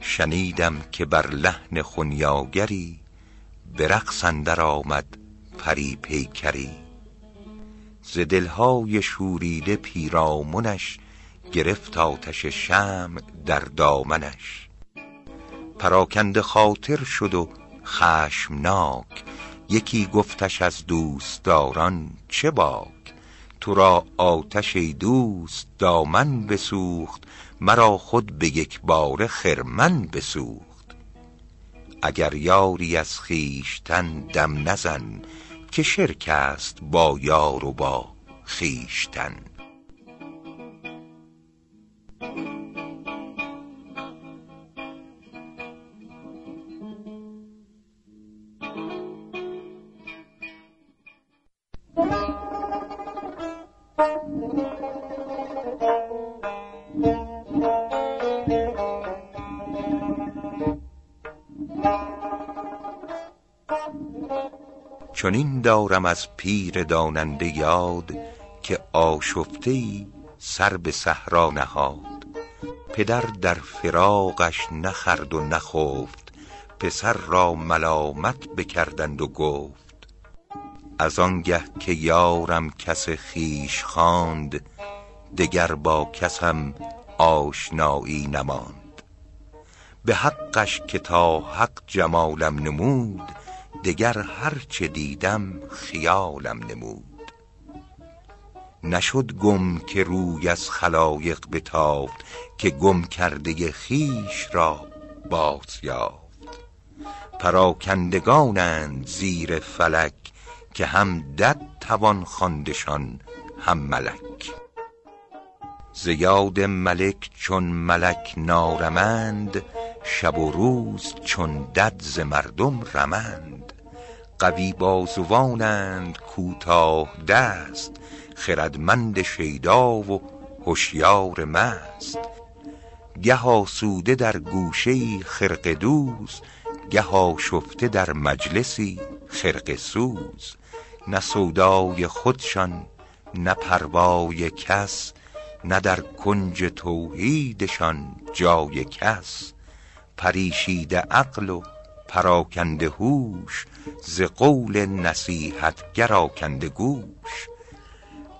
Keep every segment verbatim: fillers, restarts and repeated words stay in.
شنیدم که بر لحن خنیاگری به رقص اندر آمد پری پیکری. ز دلهای شوریده پیرامنش گرفت آتش شمع در دامنش. پراکنده خاطر شد و خشمناک، یکی گفتش از دوستداران چه باک. تو را آتش دوست دامن بسوخت، مرا خود به یک باره خرمن بسوخت. اگر یاری از خویشتن دم نزن، که شرک است با یار و با خویشتن. چنین دارم از پیر داننده یاد، که آشفته‌ای سر به صحرا نهاد. پدر در فراقش نخورد و نخفت، پسر را ملامت بکردند و گفت. از آنگه که یارم کس خویش خواند، دگر با کسم آشنایی نماند. به حقش که تا حق جمالم نمود، دگر هر چه دیدم خیالم نمود. نشد گم که روی از خلایق بتافت، که گم کرده خویش را باز یافت. پراکندگانند زیر فلک، که هم دد توان خواندشان هم ملک. ز یاد ملک چون ملک نارمند، شب و روز چون دد ز مردم رمند. قوی بازوانند کوتاه دست، خردمند شیدا و هوشیار مست. گه آسوده در گوشه خرقه دوز، گه آشفته در مجلسی خرقه سوز. نه سودای خودشان نه پروای کس، نه در کنج توحیدشان جای کس. پریشیده عقل و پراکنده هوش، ز قول نصیحت گراکنده گوش.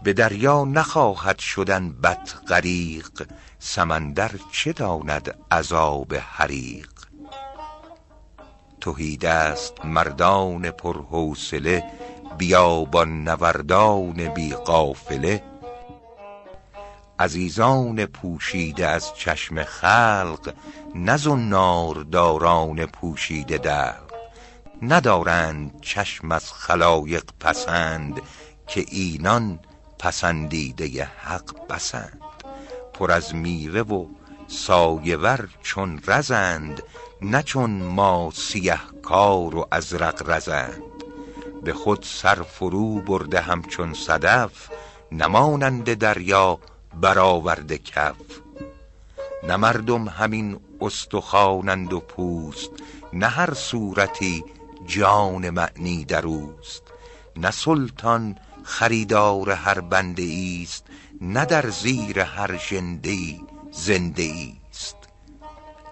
به دریا نخواهد شدن بط غریق، سمندر چه داند عذاب حریق. تهی است مردان پرحوصله، بیابان نوردان بی قافله. عزیزان پوشیده از چشم خلق، نه زنارداران پوشیده دلق. ندارند چشم از خلایق پسند، که اینان پسندیده حق بسند. پر از میوه و سایه ور چون رزند، نه چون ما سیه کار و ازرق رزند. به خود سر فرو برده همچون صدف، نمانند دریا برآورده کف. نه مردم همین استخوانند و پوست، نه هر صورتی جان معنی دروست. نه سلطان خریدار هر بنده ایست، نه در زیر هر ژنده ای زنده ایست.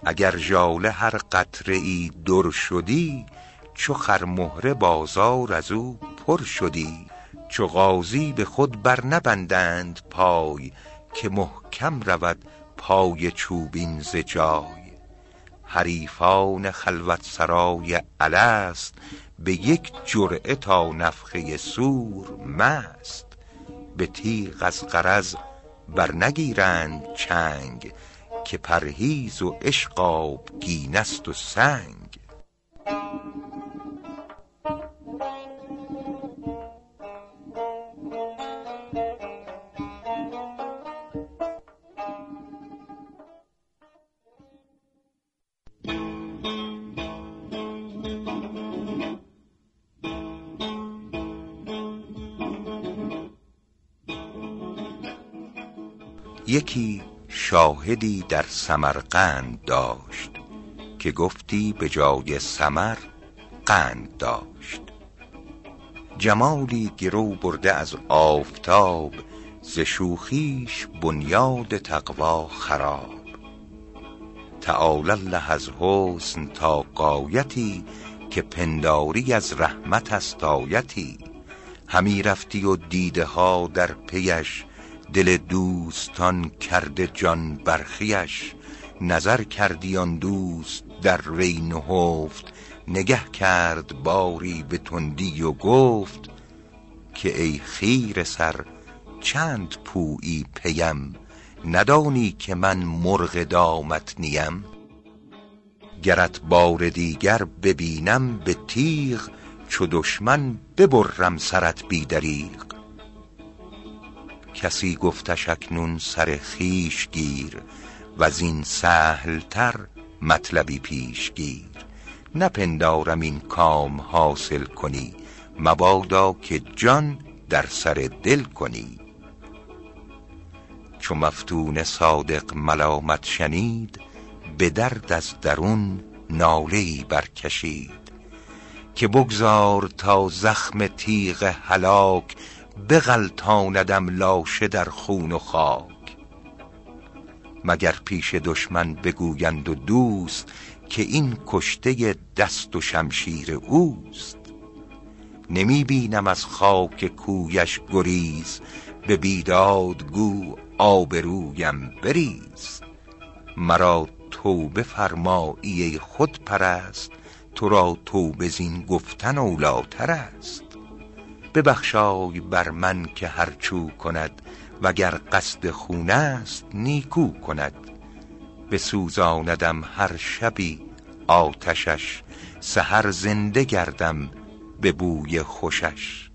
اگر ژاله هر قطره ای در شدی، چو خرمهره بازار از او پر شدی. چو غازی به خود بر نبندند پای، که محکم رود پای چوبین ز جای. حریفان خلوت سرای الست، به یک جرعه تا نفخه سور مست. به تیغ از غرض بر نگیرند چنگ، که پرهیز و عشق آبگینه است و سنگ. یکی شاهدی در سمرقند داشت، که گفتی به جای سمر قند داشت، جمالی گرو برده از آفتاب، ز شوخیش بنیاد تقوا خراب. تعالی الله از حسن تا غایتی، که پنداری از رحمت است آیتی. همی رفتی و دیده ها در پیش، دل دوستان کرده جان برخیش. نظر کردی آن دوست در وی نهفت، نگه کرد باری به تندی و گفت که ای خیره سر چند پویی پیم، ندانی که من مرغ دامت نیم. گرت بار دیگر ببینم به تیغ، چو دشمن ببرم سرت بی دریغ. کسی گفتش اکنون سر خویش گیر، وزین سهل تر مطلبی پیش گیر. نپندارم این کام حاصل کنی، مبادا که جان در سر دل کنی. چو مفتون صادق ملامت شنید، به درد از درون ناله‌ای برکشید. که بگذار تا زخم تیغ هلاک، بغلتاندم لاشه در خون و خاک. مگر پیش دشمن بگویند و دوست، که این کشته دست و شمشیر اوست. نمی بینم از خاک کویش گریز، به بیداد گو آبرویم بریز. مرا توبه فرمایی خود پرست، تو را توبه زین گفتن اولاتر است. ببخشای بر من که هرچو کند، وگر قصد خون است نیکو کند. بسوزاندم هر شبی آتشش، سحر زنده گردم به بوی خوشش.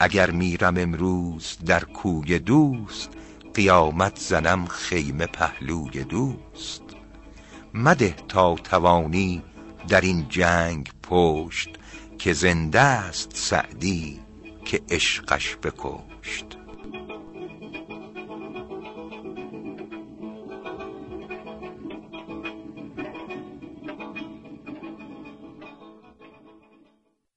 اگر میرم امروز در کوی دوست، قیامت زنم خیمه پهلوی دوست. مده تا توانی در این جنگ پشت، که زنده است سعدی که عشقش بکشت.